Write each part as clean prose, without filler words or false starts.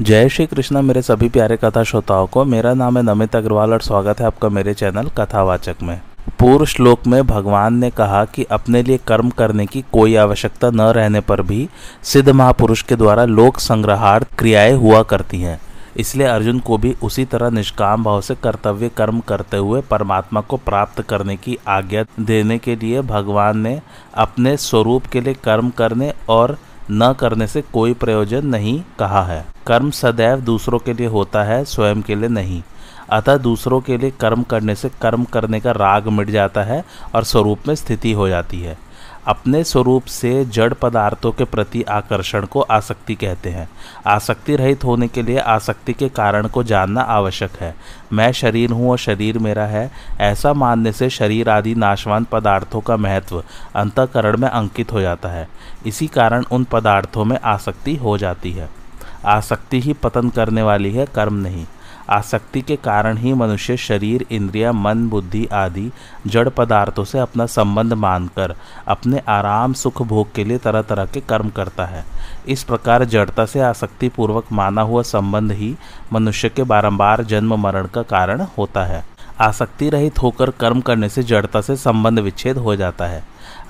जय श्री कृष्णा मेरे सभी प्यारे कथा श्रोताओं को। मेरा नाम है नमित अग्रवाल और स्वागत है आपका मेरे चैनल कथावाचक में। पूर्व श्लोक में भगवान ने कहा कि अपने लिए कर्म करने की कोई आवश्यकता न रहने पर भी सिद्ध महापुरुष के द्वारा लोक संग्रहार्थ क्रियाएं हुआ करती हैं। इसलिए अर्जुन को भी उसी तरह निष्काम भाव से कर्तव्य कर्म करते हुए परमात्मा को प्राप्त करने की आज्ञा देने के लिए भगवान ने अपने स्वरूप के लिए कर्म करने और न करने से कोई प्रयोजन नहीं कहा है। कर्म सदैव दूसरों के लिए होता है, स्वयं के लिए नहीं। अतः दूसरों के लिए कर्म करने से कर्म करने का राग मिट जाता है और स्वरूप में स्थिति हो जाती है। अपने स्वरूप से जड़ पदार्थों के प्रति आकर्षण को आसक्ति कहते हैं। आसक्ति रहित होने के लिए आसक्ति के कारण को जानना आवश्यक है। मैं शरीर हूँ और शरीर मेरा है, ऐसा मानने से शरीर आदि नाशवान पदार्थों का महत्व अंतःकरण में अंकित हो जाता है। इसी कारण उन पदार्थों में आसक्ति हो जाती है। आसक्ति ही पतन करने वाली है, कर्म नहीं। आसक्ति के कारण ही मनुष्य शरीर, इंद्रिया, मन, बुद्धि आदि जड़ पदार्थों से अपना संबंध मानकर अपने आराम, सुख, भोग के लिए तरह तरह के कर्म करता है। इस प्रकार जड़ता से आसक्ति पूर्वक माना हुआ संबंध ही मनुष्य के बारंबार जन्म मरण का कारण होता है। आसक्ति रहित होकर कर्म करने से जड़ता से संबंध विच्छेद हो जाता है।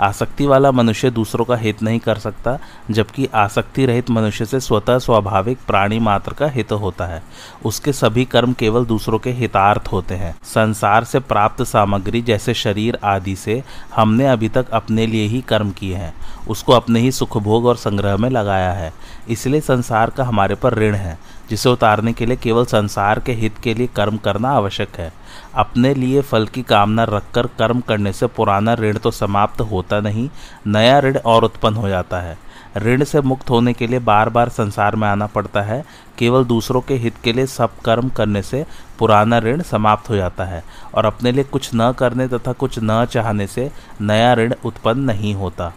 आसक्ति वाला मनुष्य दूसरों का हित नहीं कर सकता, जबकि आसक्ति रहित मनुष्य से स्वतः स्वाभाविक प्राणी मात्र का हित होता है। उसके सभी कर्म केवल दूसरों के हितार्थ होते हैं। संसार से प्राप्त सामग्री जैसे शरीर आदि से हमने अभी तक अपने लिए ही कर्म किए हैं, उसको अपने ही सुख भोग और संग्रह में लगाया है। इसलिए संसार का हमारे पर ऋण है, जिसे उतारने के लिए केवल संसार के हित के लिए कर्म करना आवश्यक है। अपने लिए फल की कामना रखकर कर्म करने से पुराना ऋण तो समाप्त होता नहीं, नया ऋण और उत्पन्न हो जाता है। ऋण से मुक्त होने के लिए बार बार संसार में आना पड़ता है। केवल दूसरों के हित के लिए सब कर्म करने से पुराना ऋण समाप्त हो जाता है और अपने लिए कुछ न करने तथा कुछ न चाहने से नया ऋण उत्पन्न नहीं होता।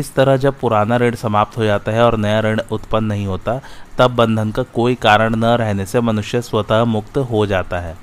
इस तरह जब पुराना ऋण समाप्त हो जाता है और नया ऋण उत्पन्न नहीं होता, तब बंधन का कोई कारण न रहने से मनुष्य स्वतः मुक्त हो जाता है।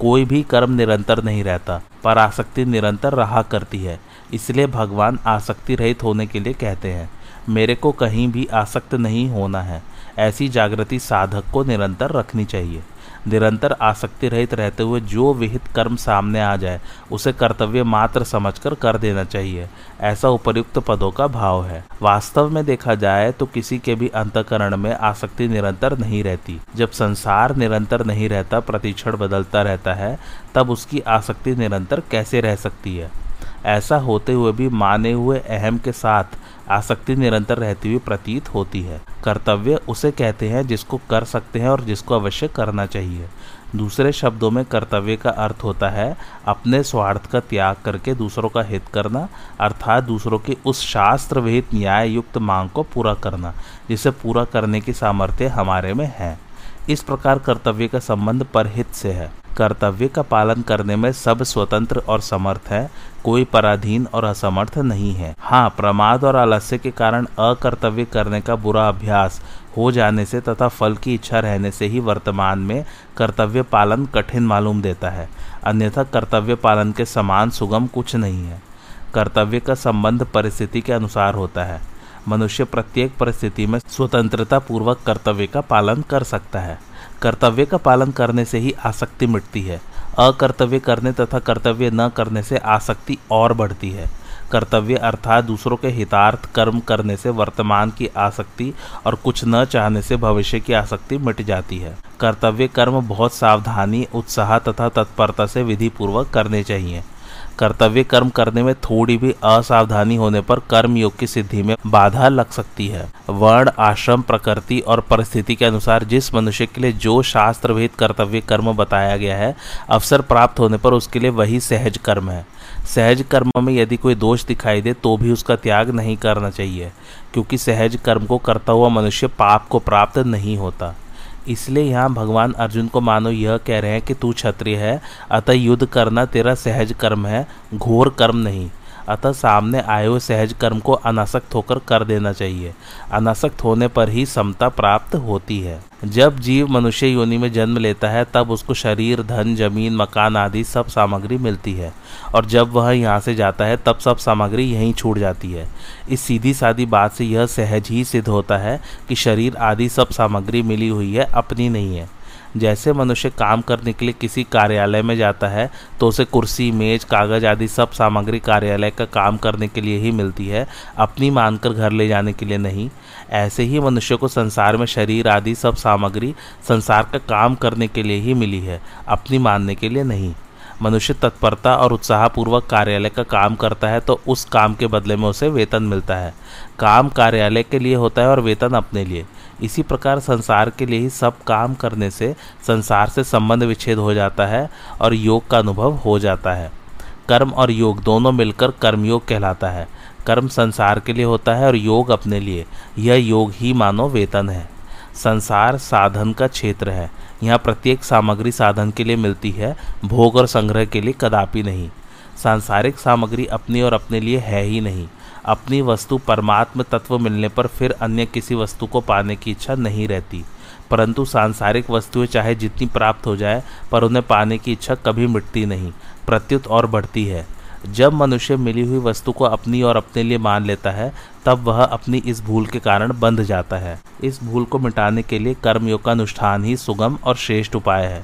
कोई भी कर्म निरंतर नहीं रहता, पर आसक्ति निरंतर रहा करती है। इसलिए भगवान आसक्ति रहित होने के लिए कहते हैं, मेरे को कहीं भी आसक्त नहीं होना है। ऐसी जागृति साधक को निरंतर रखनी चाहिए। निरंतर आसक्ति रहित रहते हुए जो विहित कर्म सामने आ जाए उसे कर्तव्य मात्र समझकर कर देना चाहिए। ऐसा उपर्युक्त पदों का भाव है। वास्तव में देखा जाए तो किसी के भी अंतःकरण में आसक्ति निरंतर नहीं रहती। जब संसार निरंतर नहीं रहता, प्रतिक्षण बदलता रहता है, तब उसकी आसक्ति निरंतर कैसे रह सकती है। ऐसा होते हुए भी माने हुए अहम के साथ आसक्ति निरंतर रहती हुई प्रतीत होती है। कर्तव्य उसे कहते हैं जिसको कर सकते हैं और जिसको अवश्य करना चाहिए। दूसरे शब्दों में कर्तव्य का अर्थ होता है अपने स्वार्थ का त्याग करके दूसरों का हित करना, अर्थात दूसरों की उस शास्त्र विहित न्याय युक्त मांग को पूरा करना जिसे पूरा करने की सामर्थ्य हमारे में है। इस प्रकार कर्तव्य का संबंध परहित से है। कर्तव्य का पालन करने में सब स्वतंत्र और समर्थ है, कोई पराधीन और असमर्थ नहीं है। हाँ, प्रमाद और आलस्य के कारण अकर्तव्य करने का बुरा अभ्यास हो जाने से तथा फल की इच्छा रहने से ही वर्तमान में कर्तव्य पालन कठिन मालूम देता है। अन्यथा कर्तव्य पालन के समान सुगम कुछ नहीं है। कर्तव्य का संबंध परिस्थिति के अनुसार होता है। मनुष्य प्रत्येक परिस्थिति में स्वतंत्रता पूर्वक कर्तव्य का पालन कर सकता है। कर्तव्य का पालन करने से ही आसक्ति मिटती है। अकर्तव्य करने तथा कर्तव्य न करने से आसक्ति और बढ़ती है। कर्तव्य अर्थात दूसरों के हितार्थ कर्म करने से वर्तमान की आसक्ति और कुछ न चाहने से भविष्य की आसक्ति मिट जाती है। कर्तव्य कर्म बहुत सावधानी, उत्साह तथा तत्परता से विधिपूर्वक करने चाहिए। कर्तव्य कर्म करने में थोड़ी भी असावधानी होने पर कर्म योग की सिद्धि में बाधा लग सकती है। वर्ण, आश्रम, प्रकृति और परिस्थिति के अनुसार जिस मनुष्य के लिए जो शास्त्र भेद कर्तव्य कर्म बताया गया है, अवसर प्राप्त होने पर उसके लिए वही सहज कर्म है। सहज कर्म में यदि कोई दोष दिखाई दे तो भी उसका त्याग नहीं करना चाहिए, क्योंकि सहज कर्म को करता हुआ मनुष्य पाप को प्राप्त नहीं होता। इसलिए यहाँ भगवान अर्जुन को मानो यह कह रहे हैं कि तू क्षत्रिय है, अतः युद्ध करना तेरा सहज कर्म है, घोर कर्म नहीं। अतः सामने आए हुए सहज कर्म को अनासक्त होकर कर देना चाहिए। अनासक्त होने पर ही समता प्राप्त होती है। जब जीव मनुष्य योनि में जन्म लेता है तब उसको शरीर, धन, जमीन, मकान आदि सब सामग्री मिलती है, और जब वह यहाँ से जाता है तब सब सामग्री यहीं छूट जाती है। इस सीधी सादी बात से यह सहज ही सिद्ध होता है कि शरीर आदि सब सामग्री मिली हुई है, अपनी नहीं है। जैसे मनुष्य काम करने के लिए किसी कार्यालय में जाता है तो उसे कुर्सी, मेज, कागज आदि सब सामग्री कार्यालय का काम करने के लिए ही मिलती है, अपनी मानकर घर ले जाने के लिए नहीं। ऐसे ही मनुष्य को संसार में शरीर आदि सब सामग्री संसार का काम करने के लिए ही मिली है, अपनी मानने के लिए नहीं। मनुष्य तत्परता और उत्साहपूर्वक कार्यालय का काम करता है तो उस काम के बदले में उसे वेतन मिलता है। काम कार्यालय के लिए होता है और वेतन अपने लिए। इसी प्रकार संसार के लिए ही सब काम करने से संसार से संबंध विच्छेद हो जाता है और योग का अनुभव हो जाता है। कर्म और योग दोनों मिलकर कर्मयोग कहलाता है। कर्म संसार के लिए होता है और योग अपने लिए। यह योग ही मानो वेतन है। संसार साधन का क्षेत्र है। यहाँ प्रत्येक सामग्री साधन के लिए मिलती है, भोग और संग्रह के लिए कदापि नहीं। सांसारिक सामग्री अपनी और अपने लिए है ही नहीं। अपनी वस्तु परमात्म तत्व मिलने पर फिर अन्य किसी वस्तु को पाने की इच्छा नहीं रहती, परंतु सांसारिक वस्तुएं चाहे जितनी प्राप्त हो जाए पर उन्हें पाने की इच्छा कभी मिटती नहीं, प्रत्युत और बढ़ती है। जब मनुष्य मिली हुई वस्तु को अपनी और अपने लिए मान लेता है तब वह अपनी इस भूल के कारण बंध जाता है। इस भूल को मिटाने के लिए कर्मयोग का अनुष्ठान ही सुगम और श्रेष्ठ उपाय है।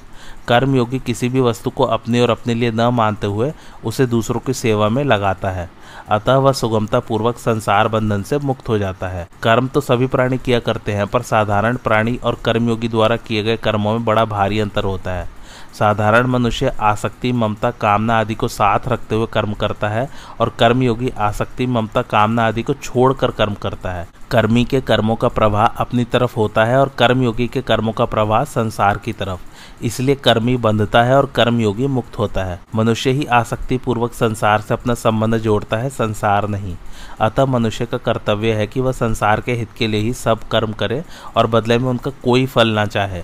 कर्मयोगी किसी भी वस्तु को अपने और अपने लिए न मानते हुए उसे दूसरों की सेवा में लगाता है, अतः वह सुगमता पूर्वक संसार बंधन से मुक्त हो जाता है। कर्म तो सभी प्राणी किया करते हैं, पर साधारण प्राणी और कर्मयोगी द्वारा किए गए कर्मों में बड़ा भारी अंतर होता है। साधारण मनुष्य आसक्ति, ममता, कामना आदि को साथ रखते हुए कर्म करता है, और कर्मयोगी आसक्ति, ममता, कामना आदि को छोड़कर कर्म करता है। कर्मी के कर्मों का प्रवाह अपनी तरफ होता है और कर्मयोगी के कर्मों का प्रवाह संसार की तरफ। इसलिए कर्मी बंधता है और कर्मयोगी मुक्त होता है। मनुष्य ही आसक्ति पूर्वक संसार से अपना संबंध जोड़ता है, संसार नहीं। अतः मनुष्य का कर्तव्य है कि वह संसार के हित के लिए ही सब कर्म करे और बदले में उनका कोई फल ना चाहे।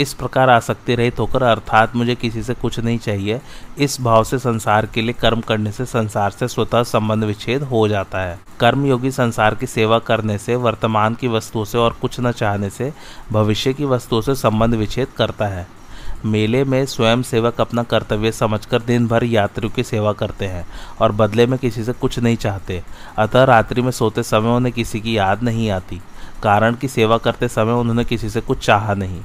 इस प्रकार आसक्ति रहित होकर, अर्थात मुझे किसी से कुछ नहीं चाहिए, इस भाव से संसार के लिए कर्म करने से संसार से स्वतः संबंध विच्छेद हो जाता है। कर्मयोगी संसार की सेवा करने से, वर्तमान की वस्तुओं से और कुछ न चाहने से भविष्य की वस्तुओं से संबंध विच्छेद करता है। मेले में स्वयं सेवक अपना कर्तव्य समझकर दिन भर यात्रियों की सेवा करते हैं और बदले में किसी से कुछ नहीं चाहते, अतः रात्रि में सोते समय उन्हें किसी की याद नहीं आती, कारण कि सेवा करते समय उन्होंने किसी से कुछ चाहा नहीं।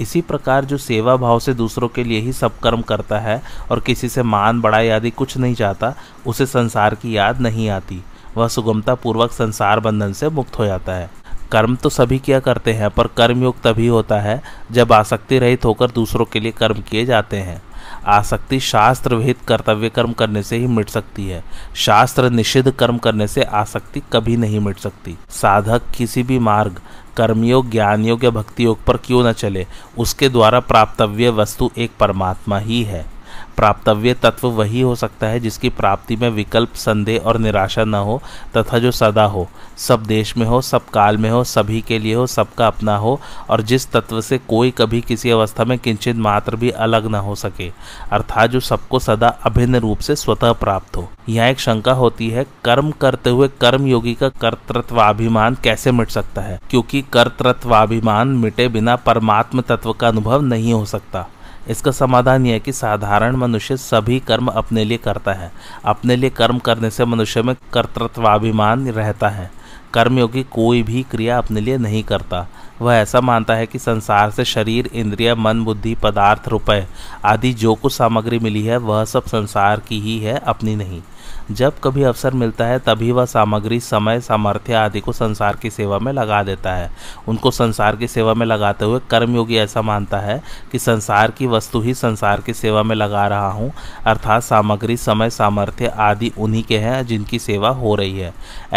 इसी प्रकार जो सेवा भाव से दूसरों के लिए ही सब कर्म करता है और किसी से मान, बड़ाई आदि कुछ नहीं चाहता, उसे संसार की याद नहीं आती, वह सुगमता पूर्वक संसार बंधन से मुक्त हो जाता है। कर्म तो सभी किया करते हैं, पर कर्मयोग तभी होता है जब आसक्ति रहित होकर दूसरों के लिए कर्म किए जाते हैं। आसक्ति शास्त्र विहित कर्तव्य कर्म करने से ही मिट सकती है। शास्त्र निषिद्ध कर्म करने से आसक्ति कभी नहीं मिट सकती। साधक किसी भी मार्ग, कर्मयोग, ज्ञानयोग या भक्ति योग पर क्यों न चले, उसके द्वारा प्राप्तव्य वस्तु एक परमात्मा ही है। प्राप्तव्य तत्व वही हो सकता है जिसकी प्राप्ति में विकल्प, संदेह और निराशा न हो, तथा जो सदा हो, सब देश में हो, सब काल में हो, सभी के लिए हो, सबका अपना हो, और जिस तत्व से कोई कभी किसी अवस्था में किंचित मात्र भी अलग न हो सके, अर्थात जो सबको सदा अभिन्न रूप से स्वतः प्राप्त हो। यहाँ एक शंका होती है, कर्म करते हुए कर्मयोगी का कर्तृत्वाभिमान कैसे मिट सकता है, क्योंकि कर्तृत्वाभिमान मिटे बिना परमात्म तत्व का अनुभव नहीं हो सकता। इसका समाधान यह है कि साधारण मनुष्य सभी कर्म अपने लिए करता है। अपने लिए कर्म करने से मनुष्य में कर्तृत्वाभिमान रहता है। कर्मयोगी कोई भी क्रिया अपने लिए नहीं करता। वह ऐसा मानता है कि संसार से शरीर, इंद्रिय, मन, बुद्धि, पदार्थ, रुपए आदि जो कुछ सामग्री मिली है वह सब संसार की ही है, अपनी नहीं। जब कभी अवसर मिलता है तभी वह सामग्री, समय, सामर्थ्य आदि को संसार की सेवा में लगा देता है। उनको संसार की सेवा में लगाते हुए कर्मयोगी ऐसा मानता है कि संसार की वस्तु ही संसार की सेवा में लगा रहा हूँ, अर्थात सामग्री, समय, सामर्थ्य आदि उन्हीं के हैं जिनकी सेवा हो रही है।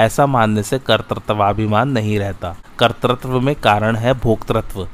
ऐसा मानने से कर्तृत्वाभिमान नहीं रहता। कर्तृत्व में कारण है भोक्तृत्व।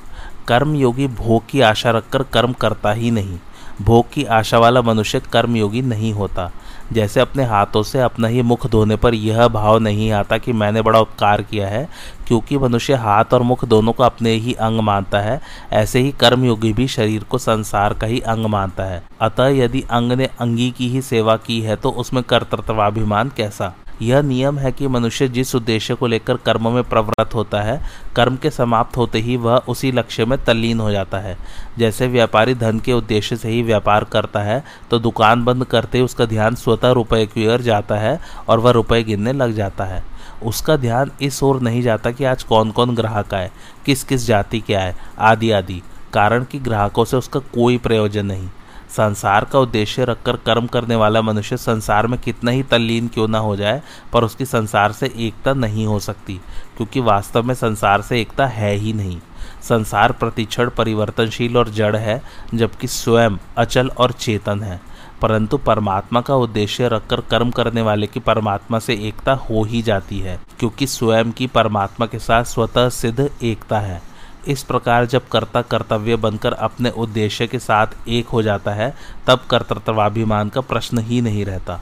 कर्मयोगी भोग की आशा रखकर कर्म करता ही नहीं। भोग की आशा वाला मनुष्य कर्मयोगी नहीं होता। जैसे अपने हाथों से अपना ही मुख धोने पर यह भाव नहीं आता कि मैंने बड़ा उपकार किया है, क्योंकि मनुष्य हाथ और मुख दोनों को अपने ही अंग मानता है, ऐसे ही कर्मयोगी भी शरीर को संसार का ही अंग मानता है। अतः यदि अंग ने अंगी की ही सेवा की है तो उसमें कर्तृत्वाभिमान कैसा। यह नियम है कि मनुष्य जिस उद्देश्य को लेकर कर्म में प्रवृत्त होता है, कर्म के समाप्त होते ही वह उसी लक्ष्य में तल्लीन हो जाता है। जैसे व्यापारी धन के उद्देश्य से ही व्यापार करता है तो दुकान बंद करते ही उसका ध्यान स्वतः रुपए की ओर जाता है और वह रुपए गिनने लग जाता है। उसका ध्यान इस ओर नहीं जाता कि आज कौन कौन ग्राहक आए, किस किस जाति के आए आदि आदि, कारण कि ग्राहकों से उसका कोई प्रयोजन नहीं। संसार का उद्देश्य रखकर कर्म करने वाला मनुष्य संसार में कितना ही तल्लीन क्यों ना हो जाए, पर उसकी संसार से एकता नहीं हो सकती, क्योंकि वास्तव में संसार से एकता है ही नहीं। संसार प्रतिक्षण परिवर्तनशील और जड़ है, जबकि स्वयं अचल और चेतन है। परंतु परमात्मा का उद्देश्य रखकर कर्म करने वाले की परमात्मा से एकता हो ही जाती है, क्योंकि स्वयं की परमात्मा के साथ स्वतः सिद्ध एकता है। इस प्रकार जब कर्ता कर्तव्य बनकर अपने उद्देश्य के साथ एक हो जाता है, तब कर्तृत्वाभिमान का प्रश्न ही नहीं रहता।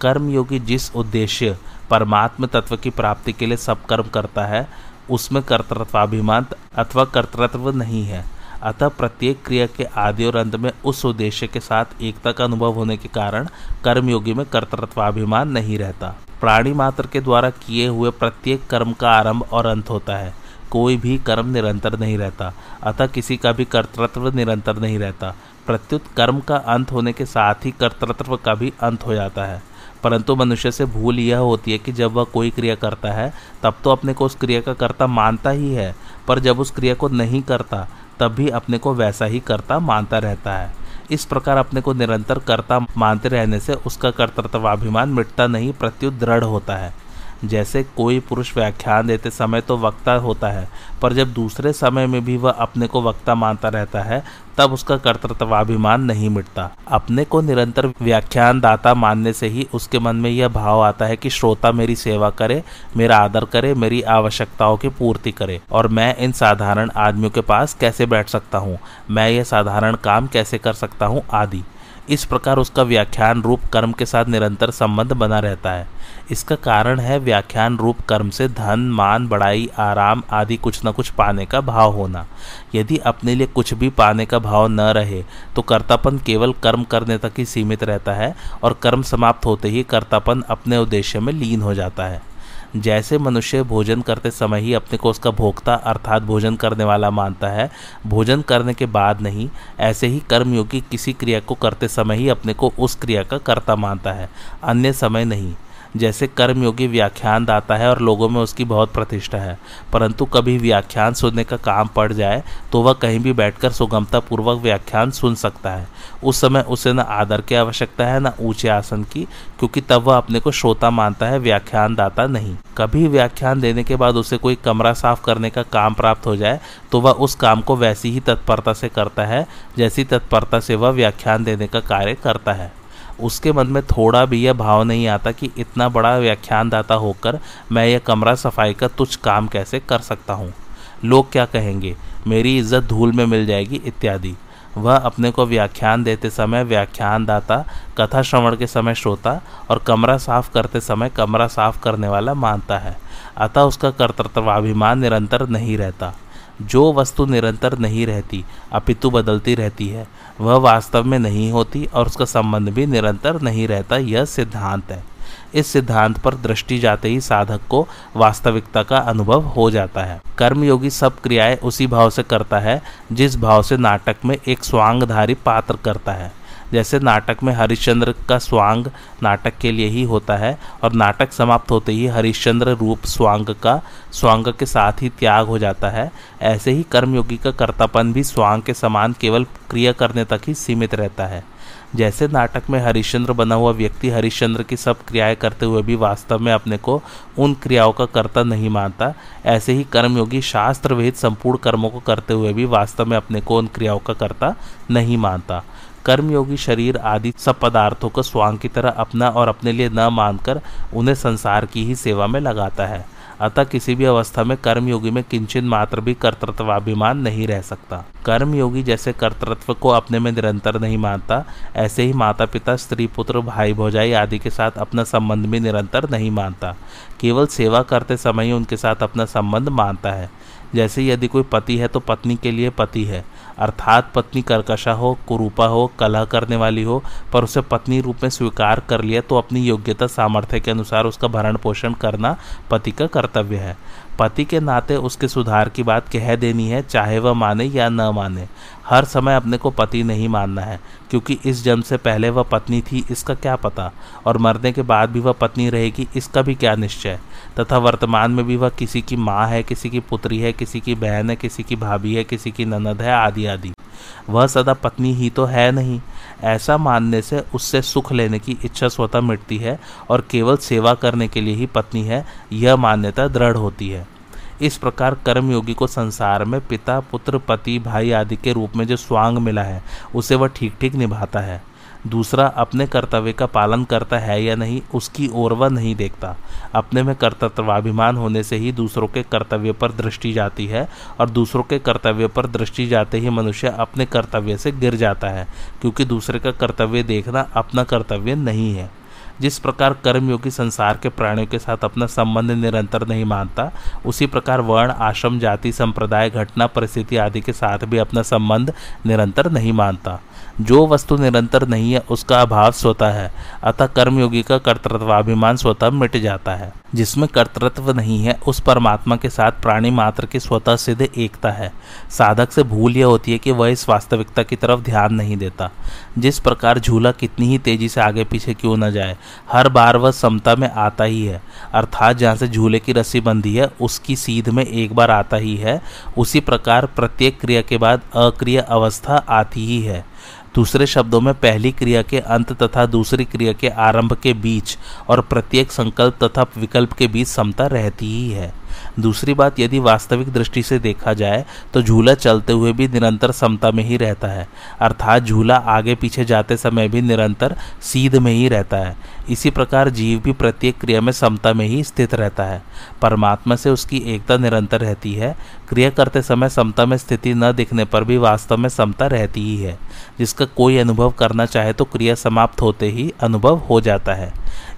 कर्मयोगी जिस उद्देश्य परमात्म तत्व की प्राप्ति के लिए सब कर्म करता है, उसमें कर्तृत्वाभिमान अथवा कर्तृत्व नहीं है। अतः प्रत्येक क्रिया के आदि और अंत में उस उद्देश्य के साथ एकता का अनुभव होने के कारण कर्मयोगी में कर्तृत्वाभिमान नहीं रहता। प्राणी मात्र के द्वारा किए हुए प्रत्येक कर्म का आरंभ और अंत होता है। कोई भी कर्म निरंतर नहीं रहता, अतः किसी का भी कर्तृत्व निरंतर नहीं रहता। प्रत्युत कर्म का अंत होने के साथ ही कर्तृत्व का भी अंत हो जाता है। परंतु मनुष्य से भूल यह होती है कि जब वह कोई क्रिया करता है तब तो अपने को उस क्रिया का कर्ता मानता ही है, पर जब उस क्रिया को नहीं करता तब भी अपने को वैसा ही कर्ता मानता रहता है। इस प्रकार अपने को निरंतर कर्ता मानते रहने से उसका कर्तृत्वाभिमान मिटता नहीं, प्रत्युत दृढ़ होता है। जैसे कोई पुरुष व्याख्यान देते समय तो वक्ता होता है, पर जब दूसरे समय में भी वह अपने को वक्ता मानता रहता है, तब उसका कर्तृत्वाभिमान नहीं मिटता। अपने को निरंतर व्याख्यान दाता मानने से ही उसके मन में यह भाव आता है कि श्रोता मेरी सेवा करे, मेरा आदर करे, मेरी आवश्यकताओं की पूर्ति करे, और मैं इन साधारण आदमियों के पास कैसे बैठ सकता हूँ, मैं यह साधारण काम कैसे कर सकता हूँ आदि। इस प्रकार उसका व्याख्यान रूप कर्म के साथ निरंतर संबंध बना रहता है। इसका कारण है व्याख्यान रूप कर्म से धन, मान, बड़ाई, आराम आदि कुछ न कुछ पाने का भाव होना। यदि अपने लिए कुछ भी पाने का भाव न रहे तो कर्तापन केवल कर्म करने तक ही सीमित रहता है, और कर्म समाप्त होते ही कर्तापन अपने उद्देश्य में लीन हो जाता है। जैसे मनुष्य भोजन करते समय ही अपने को उसका भोक्ता अर्थात भोजन करने वाला मानता है, भोजन करने के बाद नहीं, ऐसे ही कर्मयोगी किसी क्रिया को करते समय ही अपने को उस क्रिया का कर्ता मानता है, अन्य समय नहीं। जैसे कर्मयोगी व्याख्यान दाता है और लोगों में उसकी बहुत प्रतिष्ठा है, परंतु कभी व्याख्यान सुनने का काम पड़ जाए तो वह कहीं भी बैठकर सुगमतापूर्वक व्याख्यान सुन सकता है। उस समय उसे न आदर की आवश्यकता है न ऊंचे आसन की, क्योंकि तब वह अपने को श्रोता मानता है, व्याख्यान दाता नहीं। कभी व्याख्यान देने के बाद उसे कोई कमरा साफ करने का काम प्राप्त हो जाए तो वह उस काम को वैसी ही तत्परता से करता है जैसी तत्परता से वह व्याख्यान देने का कार्य करता है। उसके मन में थोड़ा भी यह भाव नहीं आता कि इतना बड़ा व्याख्यानदाता होकर मैं यह कमरा सफाई का तुच्छ काम कैसे कर सकता हूँ, लोग क्या कहेंगे, मेरी इज्जत धूल में मिल जाएगी इत्यादि। वह अपने को व्याख्यान देते समय व्याख्यानदाता, कथा श्रवण के समय श्रोता और कमरा साफ करते समय कमरा साफ करने वाला मानता है। अतः उसका कर्तृत्वाभिमान निरंतर नहीं रहता। जो वस्तु निरंतर नहीं रहती अपितु बदलती रहती है, वह वास्तव में नहीं होती, और उसका संबंध भी निरंतर नहीं रहता, यह सिद्धांत है। इस सिद्धांत पर दृष्टि जाते ही साधक को वास्तविकता का अनुभव हो जाता है। कर्मयोगी सब क्रियाएं उसी भाव से करता है जिस भाव से नाटक में एक स्वांगधारी पात्र करता है। जैसे नाटक में हरिश्चंद्र का स्वांग नाटक के लिए ही होता है और नाटक समाप्त होते ही हरिश्चंद्र रूप स्वांग के साथ ही त्याग हो जाता है। ऐसे ही कर्मयोगी का कर्तापन भी स्वांग के समान केवल क्रिया करने तक ही सीमित रहता है। जैसे नाटक में हरिश्चंद्र बना हुआ व्यक्ति हरिश्चंद्र की सब क्रियाएं करते हुए भी वास्तव में अपने को उन क्रियाओं का कर्ता नहीं मानता, ऐसे ही कर्मयोगी शास्त्र विहित संपूर्ण कर्मों को करते हुए भी वास्तव में अपने को उन क्रियाओं का कर्ता नहीं मानता। कर्मयोगी शरीर आदि सब पदार्थों को स्वांग की तरह अपना और अपने लिए न मानकर उन्हें संसार की ही सेवा में लगाता है। अतः किसी भी अवस्था में कर्मयोगी में किंचित मात्र भी कर्तृत्वाभिमान नहीं रह सकता। कर्मयोगी जैसे कर्तृत्व को अपने में निरंतर नहीं मानता, ऐसे ही माता पिता, स्त्री पुत्र, भाई भौजाई आदि के साथ अपना संबंध भी निरंतर नहीं मानता, केवल सेवा करते समय ही उनके साथ अपना संबंध मानता है। जैसे यदि कोई पति है तो पत्नी के लिए पति है, अर्थात पत्नी कर्कशा हो, कुरूपा हो, कलह करने वाली हो, पर उसे पत्नी रूप में स्वीकार कर लिया तो अपनी योग्यता सामर्थ्य के अनुसार उसका भरण पोषण करना पति का कर्तव्य है। पति के नाते उसके सुधार की बात कह देनी है, चाहे वह माने या न माने। हर समय अपने को पति नहीं मानना है, क्योंकि इस जन्म से पहले वह पत्नी थी इसका क्या पता, और मरने के बाद भी वह पत्नी रहेगी इसका भी क्या निश्चय, तथा वर्तमान में भी वह किसी की माँ है, किसी की पुत्री है, किसी की बहन है, किसी की भाभी है, किसी की ननद है आदि आदि। वह सदा पत्नी ही तो है नहीं। ऐसा मानने से उससे सुख लेने की इच्छा स्वतः मिटती है और केवल सेवा करने के लिए ही पत्नी है यह मान्यता दृढ़ होती है। इस प्रकार कर्मयोगी को संसार में पिता, पुत्र, पति, भाई आदि के रूप में जो स्वांग मिला है उसे वह ठीक ठीक निभाता है। दूसरा, अपने कर्तव्य का पालन करता है या नहीं उसकी ओर वह नहीं देखता। अपने में कर्तृत्वाभिमान होने से ही दूसरों के कर्तव्य पर दृष्टि जाती है और दूसरों के कर्तव्य पर दृष्टि जाते ही मनुष्य अपने कर्तव्य से गिर जाता है, क्योंकि दूसरे का कर्तव्य देखना अपना कर्तव्य नहीं है। जिस प्रकार कर्मयोगी संसार के प्राणियों के साथ अपना संबंध निरंतर नहीं मानता, उसी प्रकार वर्ण, आश्रम, जाति, संप्रदाय, घटना, परिस्थिति आदि के साथ भी अपना संबंध निरंतर नहीं मानता। जो वस्तु निरंतर नहीं है उसका अभाव स्वतः है, अतः कर्मयोगी का कर्तृत्वाभिमान स्वतः मिट जाता है। जिसमें कर्तृत्व नहीं है उस परमात्मा के साथ प्राणी मात्र की स्वतः सिद्ध एकता है। साधक से भूल यह होती है कि वह इस वास्तविकता की तरफ ध्यान नहीं देता। जिस प्रकार झूला कितनी ही तेजी से आगे पीछे क्यों न जाए, हर बार वह समता में आता ही है, अर्थात जहाँ से झूले की रस्सी बंधी है उसकी सीध में एक बार आता ही है। उसी प्रकार प्रत्येक क्रिया के बाद अक्रिय अवस्था आती ही है। दूसरे शब्दों में पहली क्रिया के अंत तथा दूसरी क्रिया के आरंभ के बीच और प्रत्येक संकल्प तथा विकल्प के बीच समता रहती ही है। दूसरी बात, यदि वास्तविक दृष्टि से देखा जाए तो झूला चलते हुए भी निरंतर समता में ही रहता है, अर्थात झूला आगे पीछे जाते समय भी निरंतर सीध में ही रहता है। इसी प्रकार जीव भी प्रत्येक क्रिया में समता में ही स्थित रहता है। परमात्मा से उसकी एकता निरंतर रहती है। क्रिया करते समय समता में स्थिति न दिखने पर भी वास्तव में समता रहती ही है। जिसका कोई अनुभव करना चाहे तो क्रिया समाप्त होते ही अनुभव हो जाता है।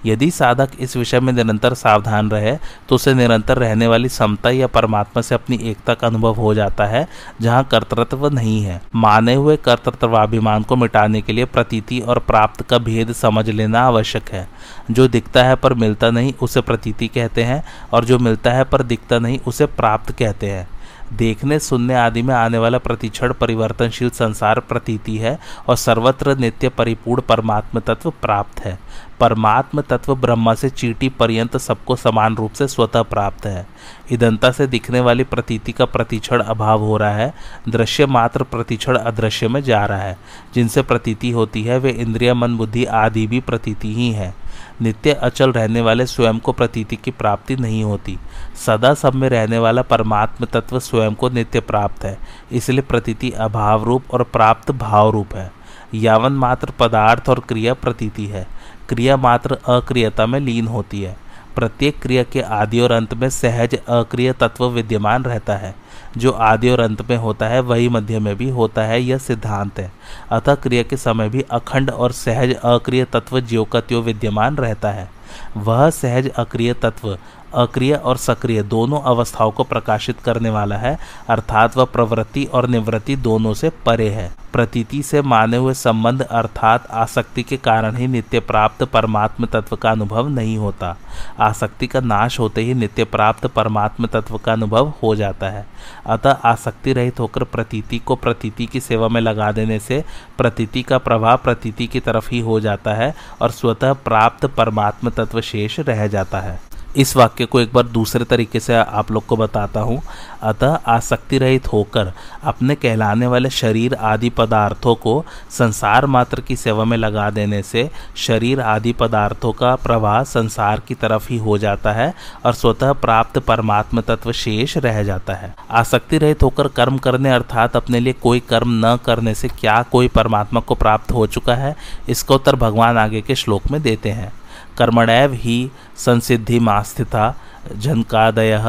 यदि साधक इस विषय में निरंतर सावधान रहे तो उसे निरंतर रहने वाली समता या परमात्मा से अपनी एकता का अनुभव हो जाता है, जहाँ कर्तृत्व नहीं है। माने हुए कर्तृत्वाभिमान को मिटाने के लिए प्रतीति और प्राप्त का भेद समझ लेना आवश्यक है। जो दिखता है पर मिलता नहीं उसे प्रतीति कहते हैं, और जो मिलता है पर दिखता नहीं उसे प्राप्त कहते हैं। देखने, सुनने आदि में आने वाला प्रतिक्षण परिवर्तनशील संसार प्रतीति है और सर्वत्र नित्य परिपूर्ण परमात्म तत्व प्राप्त है। परमात्म तत्व ब्रह्मा से चींटी पर्यंत सबको समान रूप से स्वतः प्राप्त है। इदंता से दिखने वाली प्रतीति का प्रतिक्षण अभाव हो रहा है। दृश्य मात्र प्रतिक्षण अदृश्य में जा रहा है। जिनसे प्रतीति होती है वे इंद्रिय, मन, बुद्धि आदि भी प्रतीति ही है। नित्य अचल रहने वाले स्वयं को प्रतीति की प्राप्ति नहीं होती। सदा सब में रहने वाला परमात्म तत्व स्वयं को नित्य प्राप्त है, इसलिए प्रतीति अभाव रूप और प्राप्त भाव रूप है। यावन मात्र पदार्थ और क्रिया प्रतीति है। क्रिया मात्र अक्रियता में लीन होती है। प्रत्येक क्रिया के आदि और अंत में सहज अक्रिय तत्व विद्यमान रहता है। जो आदि और अंत में होता है वही मध्य में भी होता है, यह सिद्धांत है। अतः क्रिया के समय भी अखंड और सहज अक्रिय तत्व ज्यों का त्यों विद्यमान रहता है। वह सहज अक्रिय तत्व अक्रिय और सक्रिय दोनों अवस्थाओं को प्रकाशित करने वाला है, अर्थात वह प्रवृत्ति और निवृत्ति दोनों से परे है। प्रतीति से माने हुए संबंध अर्थात आसक्ति के कारण ही नित्य प्राप्त परमात्म तत्व का अनुभव नहीं होता। आसक्ति का नाश होते ही नित्य प्राप्त परमात्म तत्व का अनुभव हो जाता है। अतः आसक्ति रहित होकर प्रतीति को प्रतीति की सेवा में लगा देने से प्रतीति का प्रभाव प्रतीति की तरफ ही हो जाता है और स्वतः प्राप्त परमात्म तत्व शेष रह जाता है। इस वाक्य को एक बार दूसरे तरीके से आप लोग को बताता हूँ। अतः आसक्ति रहित होकर अपने कहलाने वाले शरीर आदि पदार्थों को संसार मात्र की सेवा में लगा देने से शरीर आदि पदार्थों का प्रवाह संसार की तरफ ही हो जाता है और स्वतः प्राप्त परमात्म तत्व शेष रह जाता है। आसक्ति रहित होकर कर्म करने अर्थात अपने लिए कोई कर्म न करने से क्या कोई परमात्मा को प्राप्त हो चुका है? इसका उत्तर भगवान आगे के श्लोक में देते हैं। कर्मणैव ही संसिद्धिमास्थिता झनकादयः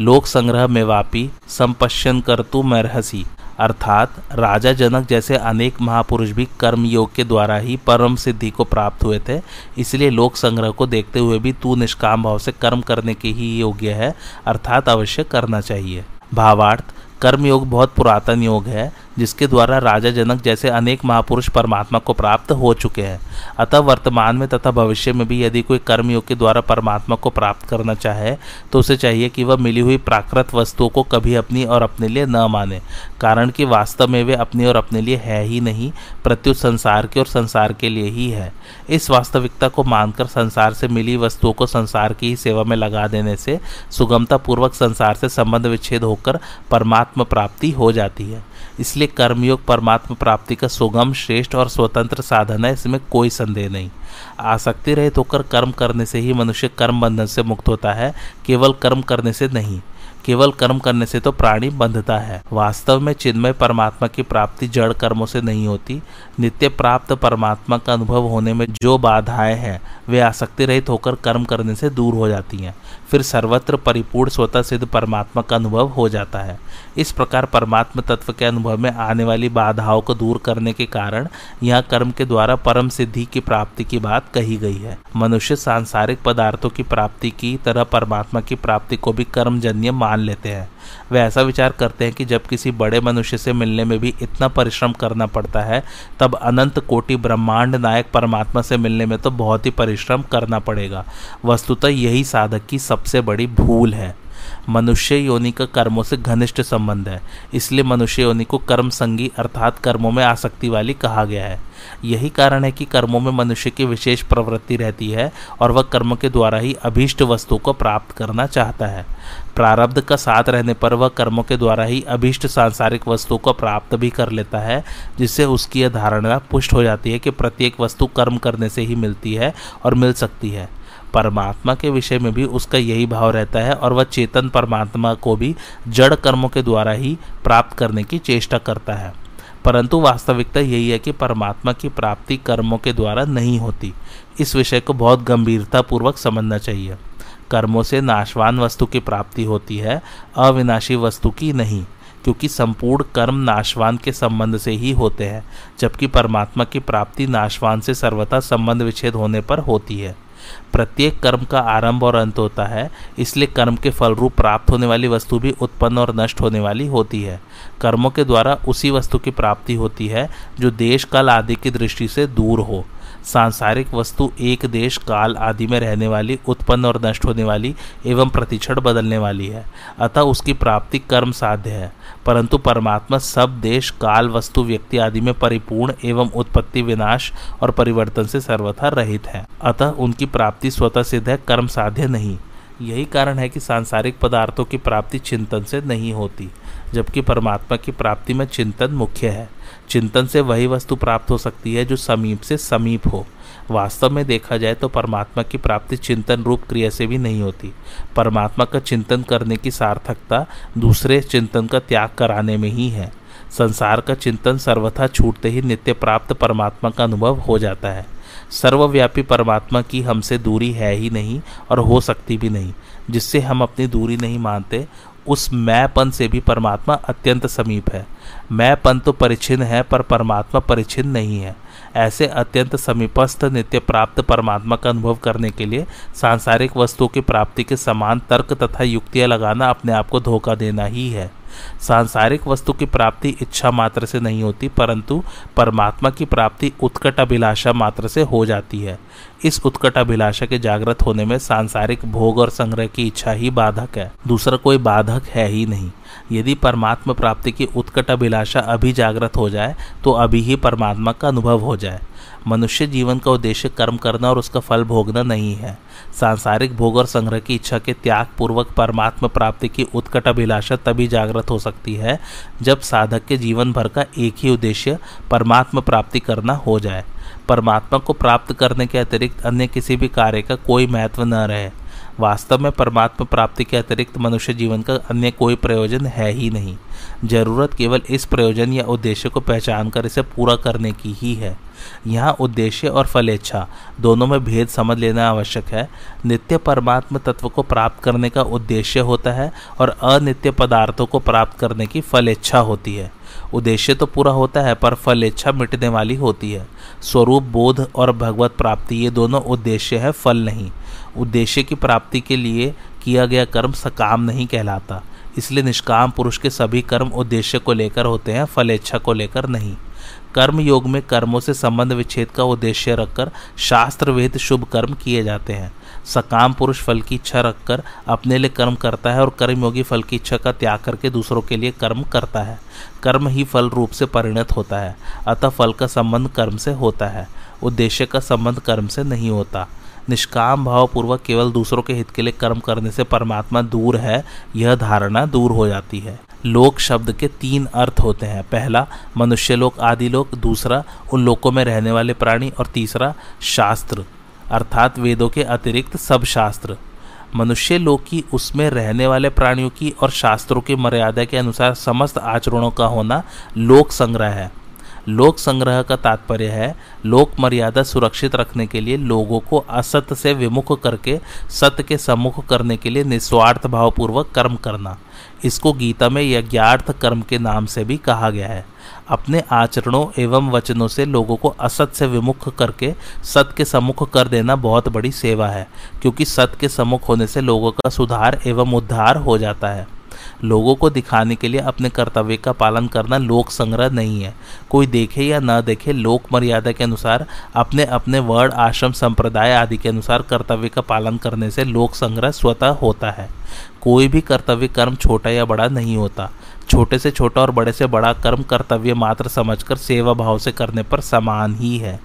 लोकसंग्रहमेवापि संपश्यन् कर्तुमर्हसि। अर्थात राजा जनक जैसे अनेक महापुरुष भी कर्मयोग के द्वारा ही परम सिद्धि को प्राप्त हुए थे, इसलिए लोक संग्रह को देखते हुए भी तू निष्काम भाव से कर्म करने के ही योग्य है, अर्थात अवश्य करना चाहिए। भावार्थ, कर्मयोग बहुत पुरातन योग है जिसके द्वारा राजा जनक जैसे अनेक महापुरुष परमात्मा को प्राप्त हो चुके हैं। अतः वर्तमान में तथा भविष्य में भी यदि कोई कर्मयोग के द्वारा परमात्मा को प्राप्त करना चाहे तो उसे चाहिए कि वह मिली हुई प्राकृत वस्तुओं को कभी अपनी और अपने लिए न माने, कारण कि वास्तव में वे अपनी और अपने लिए है ही नहीं, प्रत्युत संसार के और संसार के लिए ही है। इस वास्तविकता को मानकर संसार से मिली वस्तुओं को संसार की ही सेवा में लगा देने से सुगमतापूर्वक संसार से संबंध विच्छेद होकर परमात्मा प्राप्ति हो जाती है। इसलिए कर्मयोग परमात्म प्राप्ति का सुगम, श्रेष्ठ और स्वतंत्र साधन है, इसमें कोई संदेह नहीं। आसक्ति रहित होकर कर्म करने से ही मनुष्य कर्म बंधन से मुक्त होता है, केवल कर्म करने से नहीं। केवल कर्म करने से तो प्राणी बंधता है। वास्तव में चिन्मय परमात्मा की प्राप्ति जड़ कर्मों से नहीं होती। नित्य प्राप्त परमात्मा का अनुभव होने में जो बाधाएं हैं वे आसक्ति रहित होकर कर्म करने से दूर हो जाती हैं। फिर सर्वत्र परिपूर्ण स्वतः सिद्ध परमात्मा का अनुभव हो जाता है। इस प्रकार परमात्म तत्व के अनुभव में आने वाली बाधाओं को दूर करने के कारण यहाँ कर्म के द्वारा परम सिद्धि की प्राप्ति की बात कही गई है। मनुष्य सांसारिक पदार्थों की प्राप्ति की तरह परमात्मा की प्राप्ति को भी कर्मजन्य मान लेते हैं। वे ऐसा विचार करते हैं कि जब किसी बड़े मनुष्य से मिलने में भी इतना परिश्रम करना पड़ता है, तब अनंत कोटि ब्रह्मांड नायक परमात्मा से मिलने में तो बहुत ही परिश्रम करना पड़ेगा। वस्तुतः यही साधक की सबसे बड़ी भूल है। मनुष्य योनि का कर्मों से घनिष्ठ संबंध है, इसलिए मनुष्य योनि को कर्म संगी अर्थात कर्मों में आसक्ति वाली कहा गया है। यही कारण है कि कर्मों में मनुष्य की विशेष प्रवृत्ति रहती है और वह कर्म के द्वारा ही अभीष्ट वस्तु को प्राप्त करना चाहता है। प्रारब्ध का साथ रहने पर वह कर्मों के द्वारा ही अभीष्ट सांसारिक वस्तु को प्राप्त भी कर लेता है, जिससे उसकी यह धारणा पुष्ट हो जाती है कि प्रत्येक वस्तु कर्म करने से ही मिलती है और मिल सकती है। परमात्मा के विषय में भी उसका यही भाव रहता है और वह चेतन परमात्मा को भी जड़ कर्मों के द्वारा ही प्राप्त करने की चेष्टा करता है, परंतु वास्तविकता यही है कि परमात्मा की प्राप्ति कर्मों के द्वारा नहीं होती। इस विषय को बहुत गंभीरतापूर्वक समझना चाहिए। कर्मों से नाशवान वस्तु की प्राप्ति होती है, अविनाशी वस्तु की नहीं, क्योंकि संपूर्ण कर्म नाशवान के संबंध से ही होते हैं, जबकि परमात्मा की प्राप्ति नाशवान से सर्वथा संबंध विच्छेद होने पर होती है। प्रत्येक कर्म का आरंभ और अंत होता है, इसलिए कर्म के फल रूप प्राप्त होने वाली वस्तु भी उत्पन्न और नष्ट होने वाली होती है। कर्मों के द्वारा उसी वस्तु की प्राप्ति होती है जो देश काल आदि की दृष्टि से दूर हो। सांसारिक वस्तु एक देश काल आदि में रहने वाली, उत्पन्न और नष्ट होने वाली एवं प्रतिक्षण बदलने वाली है, अतः उसकी प्राप्ति कर्म साध्य है। परंतु परमात्मा सब देश काल वस्तु व्यक्ति आदि में परिपूर्ण एवं उत्पत्ति विनाश और परिवर्तन से सर्वथा रहित है, अतः उनकी प्राप्ति स्वतः सिद्ध है, कर्म साध्य नहीं। यही कारण है कि सांसारिक पदार्थों की प्राप्ति चिंतन से नहीं होती, जबकि परमात्मा की प्राप्ति में चिंतन मुख्य है। चिंतन से वही वस्तु प्राप्त हो सकती है जो समीप से समीप हो। वास्तव में देखा जाए तो परमात्मा की प्राप्ति चिंतन रूप क्रिया से भी नहीं होती। परमात्मा का चिंतन करने की सार्थकता दूसरे चिंतन का त्याग कराने में ही है। संसार का चिंतन सर्वथा छूटते ही नित्य प्राप्त परमात्मा का अनुभव हो जाता है। सर्वव्यापी परमात्मा की हमसे दूरी है ही नहीं और हो सकती भी नहीं। जिससे हम अपनी दूरी नहीं मानते उस मैंपन से भी परमात्मा अत्यंत समीप है। मैंपन तो परिच्छिन्न है पर परमात्मा परिच्छिन्न नहीं है। ऐसे अत्यंत समीपस्थ नित्य प्राप्त परमात्मा का अनुभव करने के लिए सांसारिक वस्तुओं की प्राप्ति के समान तर्क तथा युक्तियाँ लगाना अपने आप को धोखा देना ही है। सांसारिक वस्तु की प्राप्ति इच्छा मात्र से नहीं होती, परंतु परमात्मा की प्राप्ति उत्कट अभिलाषा मात्र से हो जाती है। इस उत्कट अभिलाषा के जागृत होने में सांसारिक भोग और संग्रह की इच्छा ही बाधक है, दूसरा कोई बाधक है ही नहीं। यदि परमात्मा प्राप्ति की उत्कट अभिलाषा अभी जागृत हो जाए तो अभी ही परमात्मा का अनुभव हो जाए। मनुष्य जीवन का उद्देश्य कर्म करना और उसका फल भोगना नहीं है। सांसारिक भोग और संग्रह की इच्छा के त्याग पूर्वक परमात्मा प्राप्ति की उत्कट अभिलाषा तभी जागृत हो सकती है जब साधक के जीवन भर का एक ही उद्देश्य परमात्मा प्राप्ति करना हो जाए, परमात्मा को प्राप्त करने के अतिरिक्त अन्य किसी भी कार्य का कोई महत्व न रहे। वास्तव में परमात्मा प्राप्ति के अतिरिक्त मनुष्य जीवन का अन्य कोई प्रयोजन है ही नहीं। जरूरत केवल इस प्रयोजन या उद्देश्य को पहचान कर इसे पूरा करने की ही है। यहाँ उद्देश्य और फलेच्छा दोनों में भेद समझ लेना आवश्यक है। नित्य परमात्मा तत्व को प्राप्त करने का उद्देश्य होता है और अनित्य पदार्थों को प्राप्त करने की फलेच्छा होती है। उद्देश्य तो पूरा होता है पर फलेच्छा मिटने वाली होती है। स्वरूप बोध और भगवत प्राप्ति ये दोनों उद्देश्य है, फल नहीं। उद्देश्य की प्राप्ति के लिए किया गया कर्म सकाम नहीं कहलाता, इसलिए निष्काम पुरुष के सभी कर्म उद्देश्य को लेकर होते हैं, फलेच्छा को लेकर नहीं। कर्म योग में कर्मों से संबंध विच्छेद का उद्देश्य रखकर शास्त्रविहित शुभ कर्म किए जाते हैं। सकाम पुरुष फल की इच्छा रखकर अपने लिए कर्म करता है और कर्मयोगी फल की इच्छा का त्याग करके दूसरों के लिए कर्म करता है। कर्म ही फल रूप से परिणत होता है, अतः फल का संबंध कर्म से होता है, उद्देश्य का संबंध कर्म से नहीं होता। निष्काम भाव पूर्वक केवल दूसरों के हित के लिए कर्म करने से परमात्मा दूर है, यह धारणा दूर हो जाती है। लोक शब्द के तीन अर्थ होते हैं, पहला मनुष्य लोक आदि लोक, दूसरा उन लोकों में रहने वाले प्राणी और तीसरा शास्त्र अर्थात वेदों के अतिरिक्त सब शास्त्र। मनुष्य लोक की, उसमें रहने वाले प्राणियों की और शास्त्रों की मर्यादा के अनुसार समस्त आचरणों का होना लोक संग्रह है। लोक संग्रह का तात्पर्य है लोक मर्यादा सुरक्षित रखने के लिए लोगों को असत से विमुख करके सत्य के सम्मुख करने के लिए निस्वार्थ भावपूर्वक कर्म करना। इसको गीता में यज्ञार्थ कर्म के नाम से भी कहा गया है। अपने आचरणों एवं वचनों से लोगों को असत से विमुख करके सत्य के सम्मुख कर देना बहुत बड़ी सेवा है, क्योंकि सत्य के सम्मुख होने से लोगों का सुधार एवं उद्धार हो जाता है। लोगों को दिखाने के लिए अपने कर्तव्य का पालन करना लोक संग्रह नहीं है। कोई देखे या ना देखे लोक मर्यादा के अनुसार अपने अपने वर्ण आश्रम संप्रदाय आदि के अनुसार कर्तव्य का पालन करने से लोक संग्रह स्वतः होता है। कोई भी कर्तव्य कर्म छोटा या बड़ा नहीं होता। छोटे से छोटा और बड़े से बड़ा कर्म कर्तव्य मात्र समझकर सेवा भाव से करने पर समान ही है।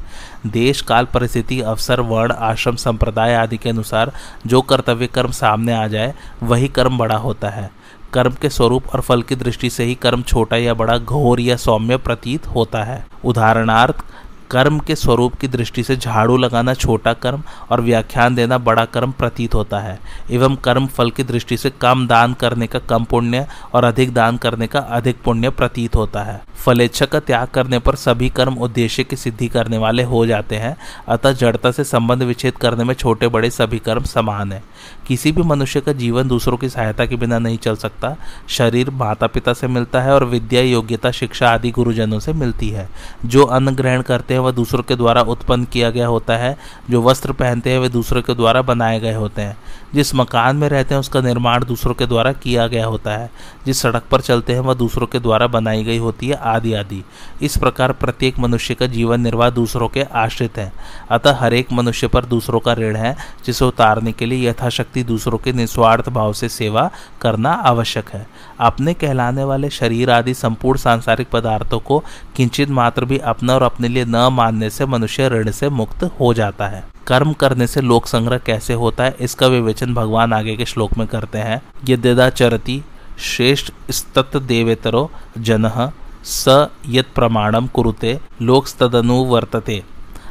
देश काल परिस्थिति अवसर वर्ण आश्रम संप्रदाय आदि के अनुसार जो कर्तव्य कर्म सामने आ जाए वही कर्म बड़ा होता है। कर्म के स्वरूप और फल की दृष्टि से ही कर्म छोटा या बड़ा, घोर या सौम्य प्रतीत होता है। उदाहरणार्थ कर्म के स्वरूप की दृष्टि से झाड़ू लगाना छोटा कर्म और व्याख्यान देना बड़ा कर्म प्रतीत होता है, एवं कर्म फल की दृष्टि से कम दान करने का कम पुण्य और अधिक दान करने का अधिक पुण्य प्रतीत होता है। फलेच्छा का त्याग करने पर सभी कर्म उद्देश्य की सिद्धि करने वाले हो जाते हैं, अतः जड़ता से संबंध विच्छेद करने में छोटे बड़े सभी कर्म समान है। किसी भी मनुष्य का जीवन दूसरों की सहायता के बिना नहीं चल सकता। शरीर माता पिता से मिलता है और विद्या योग्यता शिक्षा आदि गुरुजनों से मिलती है। जो अन्न ग्रहण करते हैं वह दूसरों के द्वारा उत्पन्न किया गया होता है, जो वस्त्र पहनते हैं वे दूसरों के द्वारा बनाए गए होते हैं, जिस मकान में रहते हैं उसका निर्माण दूसरों के द्वारा किया गया होता है, जिस सड़क पर चलते हैं वह दूसरों के द्वारा बनाई गई होती है आदि आदि। इस प्रकार प्रत्येक मनुष्य का जीवन निर्वाह दूसरों के आश्रित है, अतः हर एक मनुष्य पर दूसरों का ऋण है, जिसे उतारने के लिए यथाशक्ति दूसरों के निस्वार्थ भाव से सेवा करना आवश्यक है। अपने कहलाने वाले शरीर आदि संपूर्ण सांसारिक पदार्थों को किंचित मात्र भी अपना और अपने लिए न मानने से मनुष्य ऋण से मुक्त हो जाता है। कर्म करने से लोक संग्रह कैसे होता है इसका विवेचन भगवान आगे के श्लोक में करते हैं। यद्यदाचरति श्रेष्ठ स्तत देवेतरो जनः स यत प्रमाणम कुरुते लोकस्तदनुवर्तते।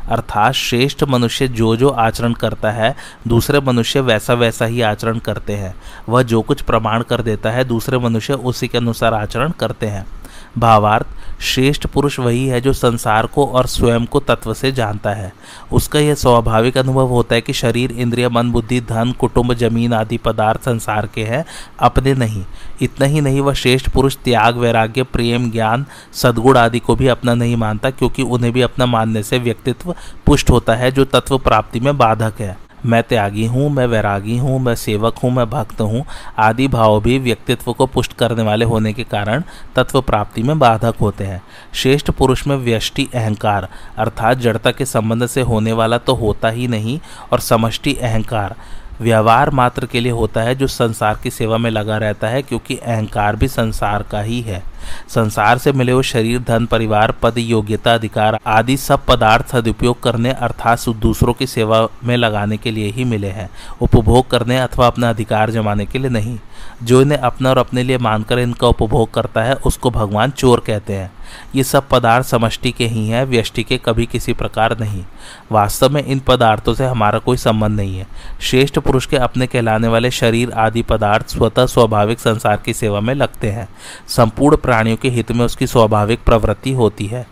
अर्थात श्रेष्ठ मनुष्य जो आचरण करता है दूसरे मनुष्य वैसा ही आचरण करते हैं। वह जो कुछ प्रमाण कर देता है दूसरे मनुष्य उसी के अनुसार आचरण करते हैं। भावार्थ, श्रेष्ठ पुरुष वही है जो संसार को और स्वयं को तत्व से जानता है। उसका यह स्वाभाविक अनुभव होता है कि शरीर, इंद्रिय, मन, बुद्धि, धन, कुटुंब, जमीन आदि पदार्थ संसार के हैं, अपने नहीं। इतना ही नहीं, वह श्रेष्ठ पुरुष त्याग, वैराग्य, प्रेम, ज्ञान, सद्गुण आदि को भी अपना नहीं मानता, क्योंकि उन्हें भी अपना मानने से व्यक्तित्व पुष्ट होता है जो तत्व प्राप्ति में बाधक है। मैं त्यागी हूँ, मैं वैरागी हूँ, मैं सेवक हूँ, मैं भक्त हूँ आदि भाव भी व्यक्तित्व को पुष्ट करने वाले होने के कारण तत्व प्राप्ति में बाधक होते हैं। श्रेष्ठ पुरुष में व्यष्टि अहंकार अर्थात जड़ता के संबंध से होने वाला तो होता ही नहीं, और समष्टि अहंकार व्यवहार मात्र के लिए होता है जो संसार की सेवा में लगा रहता है, क्योंकि अहंकार भी संसार का ही है। संसार से मिले हुए शरीर, धन, परिवार, पद, योग्यता, अधिकार आदि सब पदार्थ सदुपयोग करने अर्थात दूसरों की सेवा में लगाने के लिए ही मिले हैं, उपभोग करने अथवा अपना अधिकार जमाने के लिए नहीं। जो इन्हें अपना और अपने लिए मानकर इनका उपभोग करता है उसको भगवान चोर कहते हैं। ये सब पदार्थ समष्टि के ही हैं, व्यष्टि के कभी किसी प्रकार नहीं। वास्तव में इन पदार्थों से हमारा कोई संबंध नहीं है। श्रेष्ठ पुरुष के अपने कहलाने वाले शरीर आदि पदार्थ स्वतः स्वाभाविक संसार की सेवा में लगते हैं। संपूर्ण प्राणियों के हित में उसकी स्वाभाविक प्रवृत्ति होती है।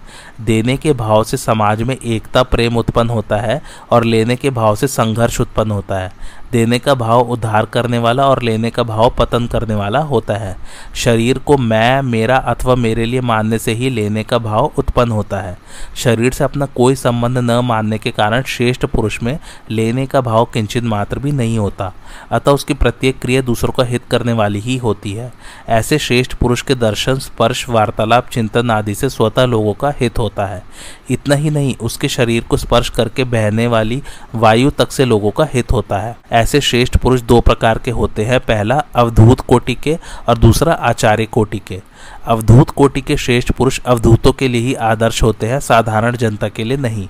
देने के भाव से समाज में एकता, प्रेम उत्पन्न होता है और लेने के भाव से संघर्ष उत्पन्न होता है। देने का भाव उद्धार करने वाला और लेने का भाव पतन करने वाला होता है। शरीर को मैं, मेरा अथवा मेरे लिए मानने से ही लेने का भाव उत्पन्न होता है। शरीर से अपना कोई संबंध न मानने के कारण श्रेष्ठ पुरुष में लेने का भाव किंचित मात्र भी नहीं होता, अतः उसकी प्रत्येक क्रिया दूसरों का हित करने वाली ही होती है। ऐसे श्रेष्ठ पुरुष के दर्शन, स्पर्श, वार्तालाप, चिंतन आदि से स्वतः लोगों का हित होता है। इतना ही नहीं, उसके शरीर को स्पर्श करके बहने वाली वायु तक से लोगों का हित होता है। ऐसे श्रेष्ठ पुरुष दो प्रकार के होते हैं, पहला अवधूत कोटि के और दूसरा आचार्य कोटि के। अवधूत कोटि के श्रेष्ठ पुरुष अवधूतों के लिए ही आदर्श होते हैं, साधारण जनता के लिए नहीं।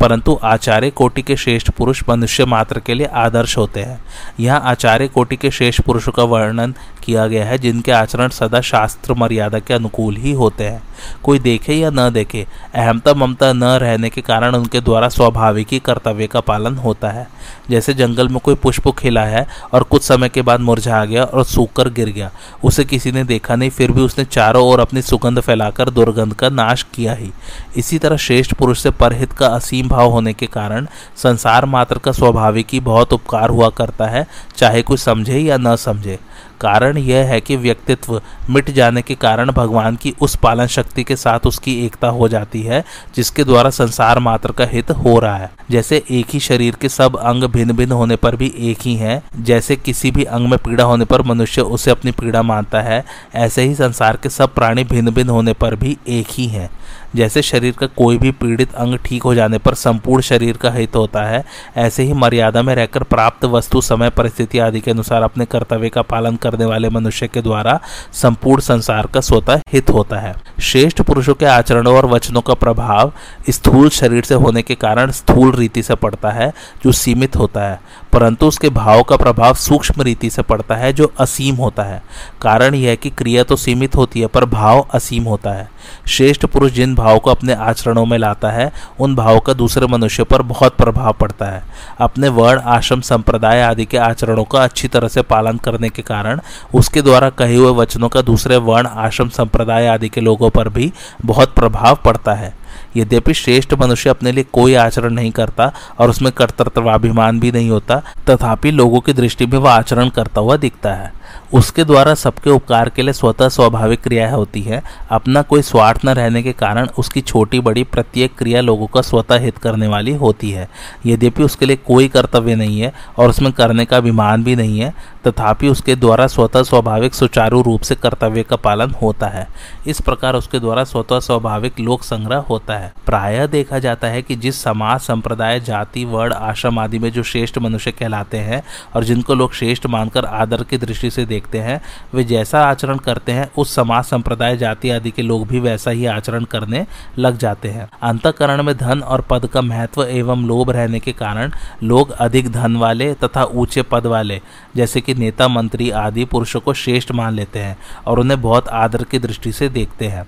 परंतु आचार्य कोटि के श्रेष्ठ पुरुष मनुष्य मात्र के लिए आदर्श होते हैं। यहाँ आचार्य कोटि के श्रेष्ठ पुरुषों का वर्णन किया गया है जिनके आचरण सदा शास्त्र मर्यादा के अनुकूल ही होते हैं। कोई देखे या न देखे, अहमता ममता न रहने के कारण उनके द्वारा स्वाभाविक ही कर्तव्य का पालन होता है। जैसे जंगल में कोई पुष्प खिला है और कुछ समय के बाद मुरझा गया और सूखकर गिर गया, उसे किसी ने देखा नहीं, फिर भी उसने चारों ओर अपनी सुगंध फैलाकर दुर्गंध का नाश किया ही। इसी तरह श्रेष्ठ पुरुष से परहित का असीम भाव होने के कारण संसार मात्र का स्वाभाविक ही बहुत उपकार हुआ करता है, चाहे कोई समझे या न समझे। कारण यह है कि व्यक्तित्व मिट जाने के कारण भगवान की उस पालन शक्ति के साथ उसकी एकता हो जाती है जिसके द्वारा संसार मात्र का हित हो रहा है। जैसे एक ही शरीर के सब अंग भिन्न भिन्न होने पर भी एक ही हैं, जैसे किसी भी अंग में पीड़ा होने पर मनुष्य उसे अपनी पीड़ा मानता है, ऐसे ही संसार के सब प्राणी भिन्न भिन्न होने पर भी एक ही हैं। जैसे शरीर का कोई भी पीड़ित अंग ठीक हो जाने पर संपूर्ण शरीर का हित होता है, ऐसे ही मर्यादा में रहकर प्राप्त वस्तु, समय, परिस्थिति आदि के अनुसार अपने कर्तव्य का पालन करने वाले मनुष्य के द्वारा संपूर्ण संसार का स्वतः हित होता है। श्रेष्ठ पुरुषों के आचरणों और वचनों का प्रभाव स्थूल शरीर से होने के कारण स्थूल रीति से पड़ता है जो सीमित होता है, परंतु उसके भाव का प्रभाव सूक्ष्म रीति से पड़ता है जो असीम होता है। कारण यह है कि क्रिया तो सीमित होती है पर भाव असीम होता है। श्रेष्ठ पुरुष जिन भाव को अपने आचरणों में लाता है उन भाव का दूसरे मनुष्यों पर बहुत प्रभाव पड़ता है। अपने वर्ण, आश्रम, संप्रदाय आदि के आचरणों का अच्छी तरह से पालन करने के कारण उसके द्वारा कहे हुए वचनों का दूसरे वर्ण, आश्रम, संप्रदाय आदि के लोगों पर भी बहुत प्रभाव पड़ता है। यद्यपि श्रेष्ठ मनुष्य अपने लिए कोई आचरण नहीं करता और उसमें कर्तृत्वाभिमान भी नहीं होता, तथापि लोगों की दृष्टि में वह आचरण करता हुआ दिखता है। उसके द्वारा सबके उपकार के लिए स्वतः स्वाभाविक क्रियाएं होती हैं। अपना कोई स्वार्थ न रहने के कारण उसकी छोटी बड़ी प्रत्येक क्रिया लोगों का स्वतः हित करने वाली होती है। यद्यपि उसके लिए कोई कर्तव्य नहीं है और उसमें करने का अभिमान भी नहीं है, तथापि उसके द्वारा स्वतः स्वाभाविक सुचारू रूप से कर्तव्य का पालन होता है। इस प्रकार उसके द्वारा स्वतः स्वाभाविक लोक संग्रह होता है। प्रायः देखा जाता है कि जिस समाज, संप्रदाय, जाति, वर्ण, आश्रम आदि में जो श्रेष्ठ मनुष्य कहलाते हैं और जिनको लोग श्रेष्ठ मानकर आदर की दृष्टि से देखते हैं, वे जैसा आचरण करते हैं उस समाज, संप्रदाय, जाति आदि के लोग भी वैसा ही आचरण करने लग जाते हैं। अंतःकरण में धन और पद का महत्व एवं लोभ रहने के कारण लोग अधिक धन वाले तथा ऊंचे पद वाले जैसे कि नेता, मंत्री आदि पुरुषों को श्रेष्ठ मान लेते हैं और उन्हें बहुत आदर की दृष्टि से देखते हैं।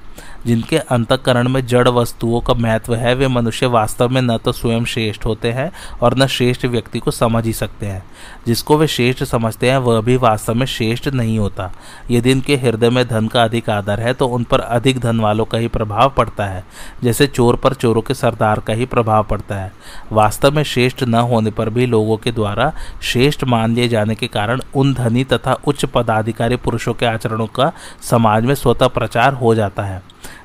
जिनके अंतःकरण में जड़ वस्तुओं का महत्व है, वे मनुष्य वास्तव में न तो स्वयं श्रेष्ठ होते हैं और न श्रेष्ठ व्यक्ति को समझ ही सकते हैं। जिसको वे श्रेष्ठ समझते हैं वह भी वास्तव में श्रेष्ठ नहीं होता। यदि इनके हृदय में धन का अधिक आदर है तो उन पर अधिक धन वालों का ही प्रभाव पड़ता है, जैसे चोर पर चोरों के सरदार का ही प्रभाव पड़ता है। वास्तव में श्रेष्ठ न होने पर भी लोगों के द्वारा श्रेष्ठ मान लिए जाने के कारण उन धनी तथा उच्च पदाधिकारी पुरुषों के आचरणों का समाज में स्वतः प्रचार हो जाता है।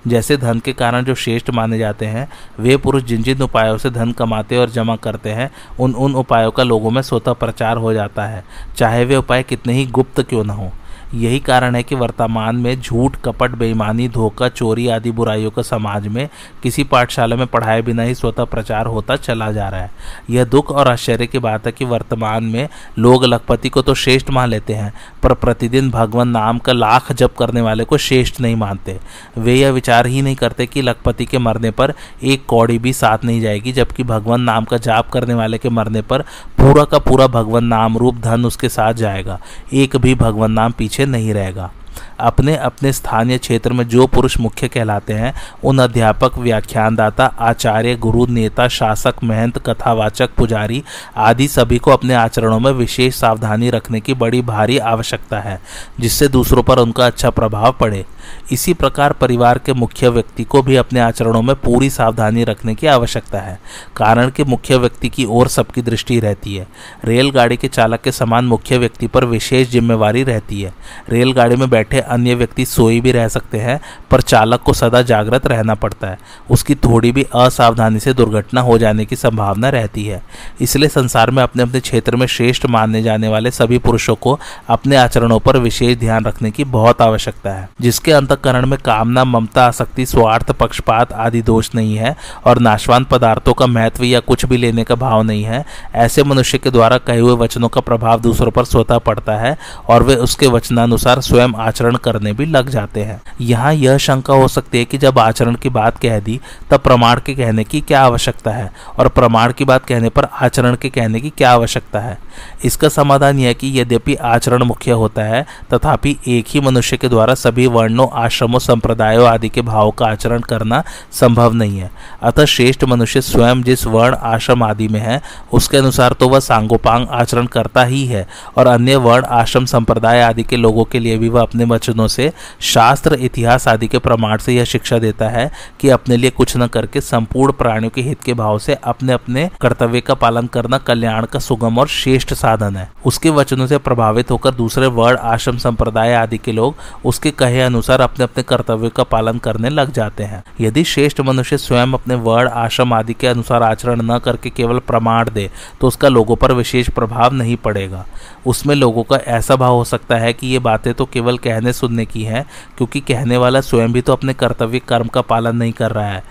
जैसे धन के कारण जो श्रेष्ठ माने जाते हैं वे पुरुष जिन जिन उपायों से धन कमाते और जमा करते हैं उन उपायों का लोगों में स्वतः प्रचार हो जाता है, चाहे वे उपाय कितने ही गुप्त क्यों न हो। यही कारण है कि वर्तमान में झूठ, कपट, बेईमानी, धोखा, चोरी आदि बुराइयों का समाज में किसी पाठशाला में पढ़ाए बिना ही स्वतः प्रचार होता चला जा रहा है। यह दुख और आश्चर्य की बात है कि वर्तमान में लोग लखपति को तो श्रेष्ठ मान लेते हैं, पर प्रतिदिन भगवान नाम का लाख जप करने वाले को श्रेष्ठ नहीं मानते। वे यह विचार ही नहीं करते कि लखपति के मरने पर एक कौड़ी भी साथ नहीं जाएगी, जबकि भगवान नाम का जाप करने वाले के मरने पर पूरा का पूरा भगवान नाम रूप धन उसके साथ जाएगा, एक भी भगवान नाम पीछे नहीं रहेगा। अपने अपने स्थानीय क्षेत्र में जो पुरुष मुख्य कहलाते हैं उन अध्यापक, व्याख्यानदाता, आचार्य, गुरु, नेता, शासक, महंत, कथावाचक, पुजारी आदि सभी को अपने आचरणों में विशेष सावधानी रखने की बड़ी भारी आवश्यकता है, जिससे दूसरों पर उनका अच्छा प्रभाव पड़े। इसी प्रकार परिवार के मुख्य व्यक्ति को भी अपने आचरणों में पूरी सावधानी रखने की आवश्यकता है, कारण कि मुख्य व्यक्ति की ओर सबकी दृष्टि रहती है। रेलगाड़ी के चालक के समान मुख्य व्यक्ति पर विशेष जिम्मेवारी रहती है। रेलगाड़ी में बैठे अन्य व्यक्ति सोए भी रह सकते हैं, पर चालक को सदा जागृत रहना पड़ता है। उसकी थोड़ी भी असावधानी से दुर्घटना हो जाने की संभावना रहती है। इसलिए संसार में अपने अपने क्षेत्र में श्रेष्ठ माने जाने वाले सभी पुरुषों को अपने आचरणों पर विशेष ध्यान रखने की बहुत आवश्यकता है। जिसके अंतःकरण में कामना, ममता, आसक्ति, स्वार्थ, पक्षपात आदि दोष नहीं है और नाशवान पदार्थों का महत्व या कुछ भी लेने का भाव नहीं है, ऐसे मनुष्य के द्वारा कहे हुए वचनों का प्रभाव दूसरों पर स्वतः पड़ता है और वे उसके वचनानुसार स्वयं आचरण करने भी लग जाते हैं। यहाँ यह शंका हो सकती है कि जब आचरण की बात कह दी तब प्रमाण के कहने की क्या आवश्यकता है और प्रमाण की बात कहने पर आचरण के कहने की क्या आवश्यकता है। इसका समाधान यह है कि यद्यपि आचरण मुख्य होता है तथापि एक ही मनुष्य के द्वारा सभी वर्णों, आश्रमों, संप्रदायों आदि के भाव का आचरण करना संभव नहीं है। अतः श्रेष्ठ मनुष्य स्वयं जिस वर्ण, आश्रम आदि में है उसके अनुसार तो वह सांगोपांग आचरण करता ही है और अन्य वर्ण, आश्रम, संप्रदाय आदि के लोगों के लिए भी वह अपने से शास्त्र, इतिहास आदि के प्रमाण से यह शिक्षा देता है कि अपने लिए कुछ न करके संपूर्ण प्राणियों के हित के भाव से अपने अपने कर्तव्य का पालन करना कल्याण का सुगम और श्रेष्ठ साधन है। उसके वचनों से प्रभावित होकर दूसरे वर्ण, आश्रम, संप्रदाय आदि के लोग उसके कहे अनुसार अपने अपने कर्तव्य का पालन करने लग जाते हैं। यदि श्रेष्ठ मनुष्य स्वयं अपने वर्ण, आश्रम आदि के अनुसार आचरण न करके केवल प्रमाण दे तो उसका लोगों पर विशेष प्रभाव नहीं पड़ेगा। उसमें लोगों का ऐसा भाव हो सकता है कि ये बातें तो केवल कहने सुनने की है, क्योंकि कहने वाला स्वयं भी तो अपने कर्तव्य कर्म का पालन नहीं कर रहा है।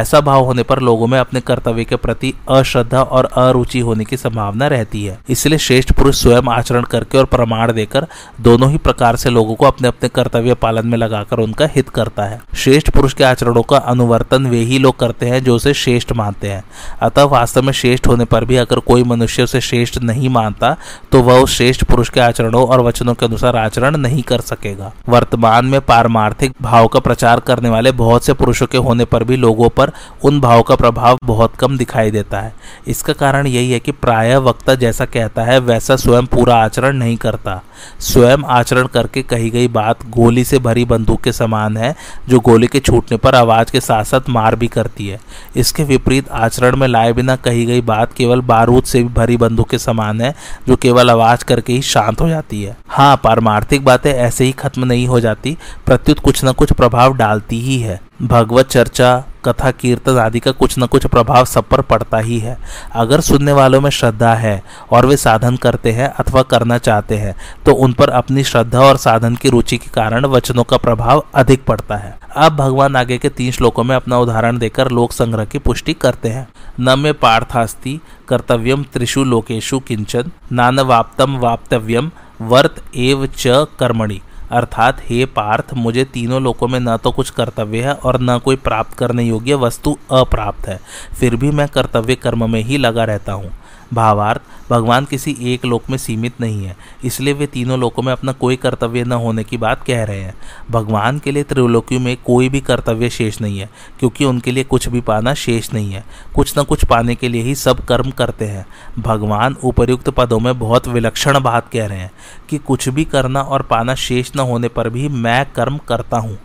ऐसा भाव होने पर लोगों में अपने कर्तव्य के प्रति अश्रद्धा और अरुचि होने की संभावना रहती है। इसलिए श्रेष्ठ पुरुष स्वयं आचरण करके और प्रमाण देकर दोनों ही प्रकार से लोगों को अपने अपने कर्तव्य पालन में लगाकर उनका हित करता है। श्रेष्ठ पुरुष के आचरणों का अनुवर्तन वे ही लोग करते हैं जो उसे श्रेष्ठ मानते हैं। अतः वास्तव में श्रेष्ठ होने पर भी अगर कोई मनुष्य उसे श्रेष्ठ नहीं मानता तो वह उस श्रेष्ठ पुरुष के आचरणों और वचनों के अनुसार आचरण नहीं कर सकेगा। वर्तमान में पारमार्थिक भाव का प्रचार करने वाले बहुत से पुरुषों के होने पर भी लोगों पर उन भाव का प्रभाव बहुत कम दिखाई देता है। इसका कारण यही है कि प्रायः वक्ता जैसा कहता है वैसा स्वयं पूरा आचरण नहीं करता। स्वयं आचरण करके कही गई बात गोली से भरी बंदूक के समान है, जो गोली के छूटने पर आवाज के साथ साथ मार भी करती है। इसके विपरीत आचरण में लाए बिना कही गई बात केवल बारूद से भरी बंदूक के समान है, जो केवल आवाज करके ही शांत हो जाती है। हाँ, पारमार्थिक बातें ऐसे ही खत्म नहीं हो जाती, प्रत्युत कुछ न कुछ प्रभाव डालती ही है। भगवत चर्चा, कथा, कीर्तन आदि का कुछ न कुछ प्रभाव सब पर पड़ता ही है। अगर सुनने वालों में श्रद्धा है और वे साधन करते हैं अथवा करना चाहते हैं तो उन पर अपनी श्रद्धा और साधन की रुचि के कारण वचनों का प्रभाव अधिक पड़ता है। अब भगवान आगे के 3 श्लोकों में अपना उदाहरण देकर लोक संग्रह की पुष्टि करते हैं। न मे पार्थास्ति कर्तव्यम त्रिषु लोकेशु किंचन नानवाप्तम वाप्तव्यम वर्त एव च कर्मणि। अर्थात हे पार्थ, मुझे तीनों लोकों में न तो कुछ कर्तव्य है और न कोई प्राप्त करने योग्य वस्तु अप्राप्त है, फिर भी मैं कर्तव्य कर्म में ही लगा रहता हूँ। भावार्थ भगवान किसी एक लोक में सीमित नहीं है, इसलिए वे तीनों लोकों में अपना कोई कर्तव्य न होने की बात कह रहे हैं। भगवान के लिए त्रिलोकी में कोई भी कर्तव्य शेष नहीं है, क्योंकि उनके लिए कुछ भी पाना शेष नहीं है। कुछ न कुछ पाने के लिए ही सब कर्म करते हैं। भगवान उपर्युक्त पदों में बहुत विलक्षण बात कह रहे हैं कि कुछ भी करना और पाना शेष न होने पर भी मैं कर्म करता हूँ।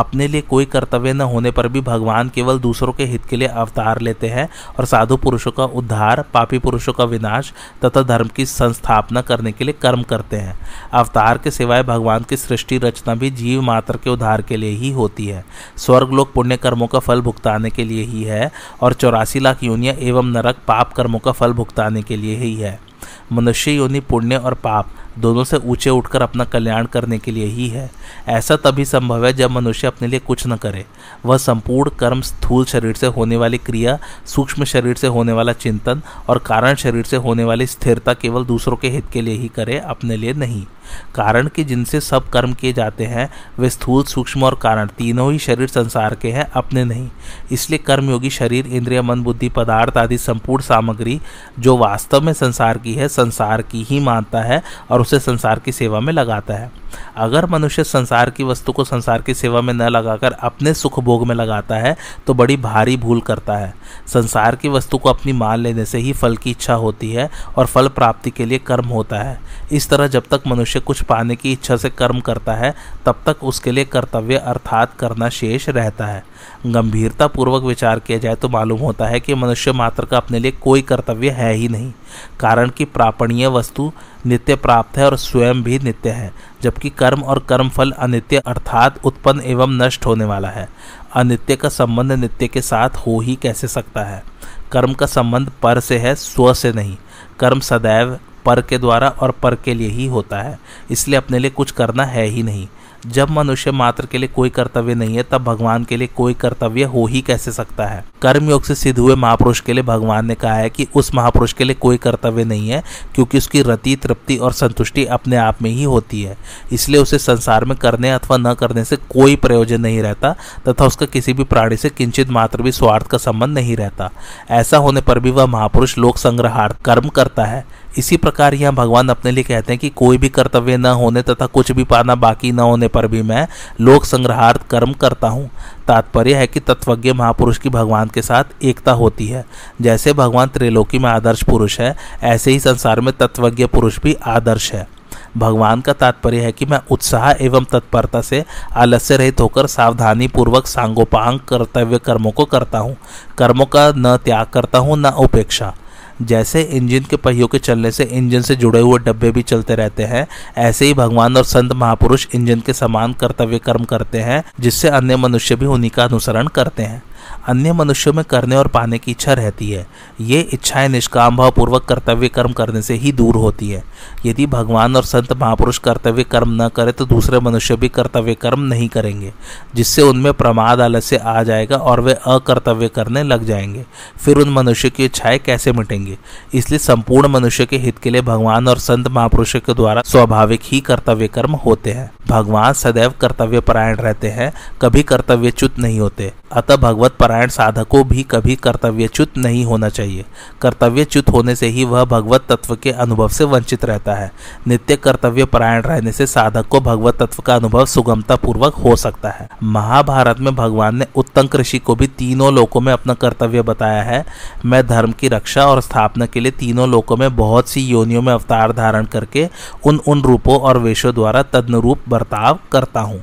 अपने लिए कोई कर्तव्य न होने पर भी भगवान केवल दूसरों के हित के लिए अवतार लेते हैं और साधु पुरुषों का उद्धार, पापी पुरुषों का विनाश तथा धर्म की संस्थापना करने के लिए कर्म करते हैं। अवतार के सिवाय भगवान की सृष्टि रचना भी जीव मात्र के उद्धार के लिए ही होती है। स्वर्गलोक पुण्य कर्मों का फल भुगताने के लिए ही है और 84 लाख योनियां एवं नरक पाप कर्मों का फल भुगताने के लिए ही है। मनुष्य योनि पुण्य और पाप दोनों से ऊंचे उठकर अपना कल्याण करने के लिए ही है। ऐसा तभी संभव है जब मनुष्य अपने लिए कुछ न करे। वह संपूर्ण कर्म स्थूल शरीर से होने वाली क्रिया, सूक्ष्म शरीर से होने वाला चिंतन और कारण शरीर से होने वाली स्थिरता केवल दूसरों के हित के लिए ही करे, अपने लिए नहीं। कारण कि जिनसे सब कर्म किए जाते हैं वे स्थूल, सूक्ष्म और कारण तीनों ही शरीर संसार के हैं, अपने नहीं। इसलिए कर्मयोगी शरीर, इंद्रिय, मन, बुद्धि, पदार्थ आदि संपूर्ण सामग्री जो वास्तव में संसार की है, संसार की ही मानता है और उसे संसार की सेवा में लगाता है। अगर मनुष्य संसार की वस्तु को संसार की सेवा में न लगाकर अपने सुख भोग में लगाता है तो बड़ी भारी भूल करता है। संसार की वस्तु को अपनी मान लेने से ही फल की इच्छा होती है और फल प्राप्ति के लिए कर्म होता है। इस तरह जब तक मनुष्य कुछ पाने की इच्छा से कर्म करता है तब तक उसके लिए कर्तव्य अर्थात करना शेष रहता है। गंभीरता पूर्वक विचार किया जाए तो मालूम होता है कि मनुष्य मात्र का अपने लिए कोई कर्तव्य है ही नहीं, कारण कि प्रापणीय वस्तु नित्य प्राप्त है और स्वयं भी नित्य है, जबकि कर्म और कर्मफल अनित्य अर्थात उत्पन्न एवं नष्ट होने वाला है। अनित्य का संबंध नित्य के साथ हो ही कैसे सकता है? कर्म का संबंध पर से है, स्व से नहीं। कर्म सदैव पर के द्वारा और पर के लिए ही होता है, इसलिए अपने लिए कुछ करना है ही नहीं। जब मनुष्य मात्र के लिए कोई कर्तव्य नहीं है तब भगवान के लिए कोई कर्तव्य हो ही कैसे सकता है? कर्मयोग से सिद्ध हुए महापुरुष के लिए भगवान ने कहा है कि उस महापुरुष के लिए कोई कर्तव्य नहीं है, क्योंकि उसकी रति, तृप्ति और संतुष्टि अपने आप में ही होती है। इसलिए उसे संसार में करने अथवा न करने से कोई प्रयोजन नहीं रहता तथा उसका किसी भी प्राणी से किंचित मात्र भी स्वार्थ का संबंध नहीं रहता। ऐसा होने पर भी वह महापुरुष लोक संग्रहार्थ कर्म करता है। इसी प्रकार यहाँ भगवान अपने लिए कहते हैं कि कोई भी कर्तव्य न होने तथा कुछ भी पाना बाकी न होने पर भी मैं लोक संग्रहार्थ कर्म करता हूँ। तात्पर्य है कि तत्वज्ञ महापुरुष की भगवान के साथ एकता होती है। जैसे भगवान त्रिलोकी में आदर्श पुरुष है, ऐसे ही संसार में तत्वज्ञ पुरुष भी आदर्श है। भगवान का तात्पर्य है कि मैं उत्साह एवं तत्परता से, आलस्य रहित होकर सावधानी पूर्वक सांगोपांग कर्तव्य कर्मों को करता हूँ। कर्मों का न त्याग करता हूँ न उपेक्षा। जैसे इंजन के पहियों के चलने से इंजन से जुड़े हुए डब्बे भी चलते रहते हैं, ऐसे ही भगवान और संत महापुरुष इंजन के समान कर्तव्य कर्म करते हैं, जिससे अन्य मनुष्य भी उन्हीं का अनुसरण करते हैं। अन्य मनुष्यों में करने और पाने की इच्छा रहती है। ये इच्छाएं निष्काम भाव पूर्वक कर्तव्य कर्म करने से ही दूर होती है। यदि भगवान और संत महापुरुष कर्तव्य कर्म न करें तो दूसरे मनुष्य भी कर्तव्य कर्म नहीं करेंगे, जिससे उनमें प्रमाद, आलस्य आ जाएगा और वे अकर्तव्य करने लग जाएंगे। फिर उन मनुष्य की इच्छाएं कैसे मिटेंगे? इसलिए संपूर्ण मनुष्य के हित के लिए भगवान और संत महापुरुषों के द्वारा स्वाभाविक ही कर्तव्य कर्म होते हैं। भगवान सदैव कर्तव्य परायण रहते हैं, कभी कर्तव्यच्युत नहीं होते। अतः भगवत परायण साधकों भी कभी कर्तव्यच्युत नहीं होना चाहिए। कर्तव्यच्युत होने से ही वह भगवत तत्व के अनुभव से वंचित रहता है। नित्य कर्तव्य परायण रहने से साधक को भगवत तत्व का अनुभव सुगमता पूर्वक हो सकता है। महाभारत में भगवान ने उत्तंक ऋषि को भी तीनों लोकों में अपना कर्तव्य बताया है। मैं धर्म की रक्षा और स्थापना के लिए तीनों लोकों में बहुत सी योनियों में अवतार धारण करके उन रूपों और वेशों द्वारा तदनुरूप बर्ताव करता हूँ।